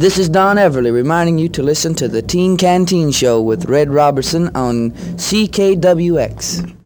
This is Don Everly reminding you to listen to the Teen Canteen Show with Red Robertson on CKWX.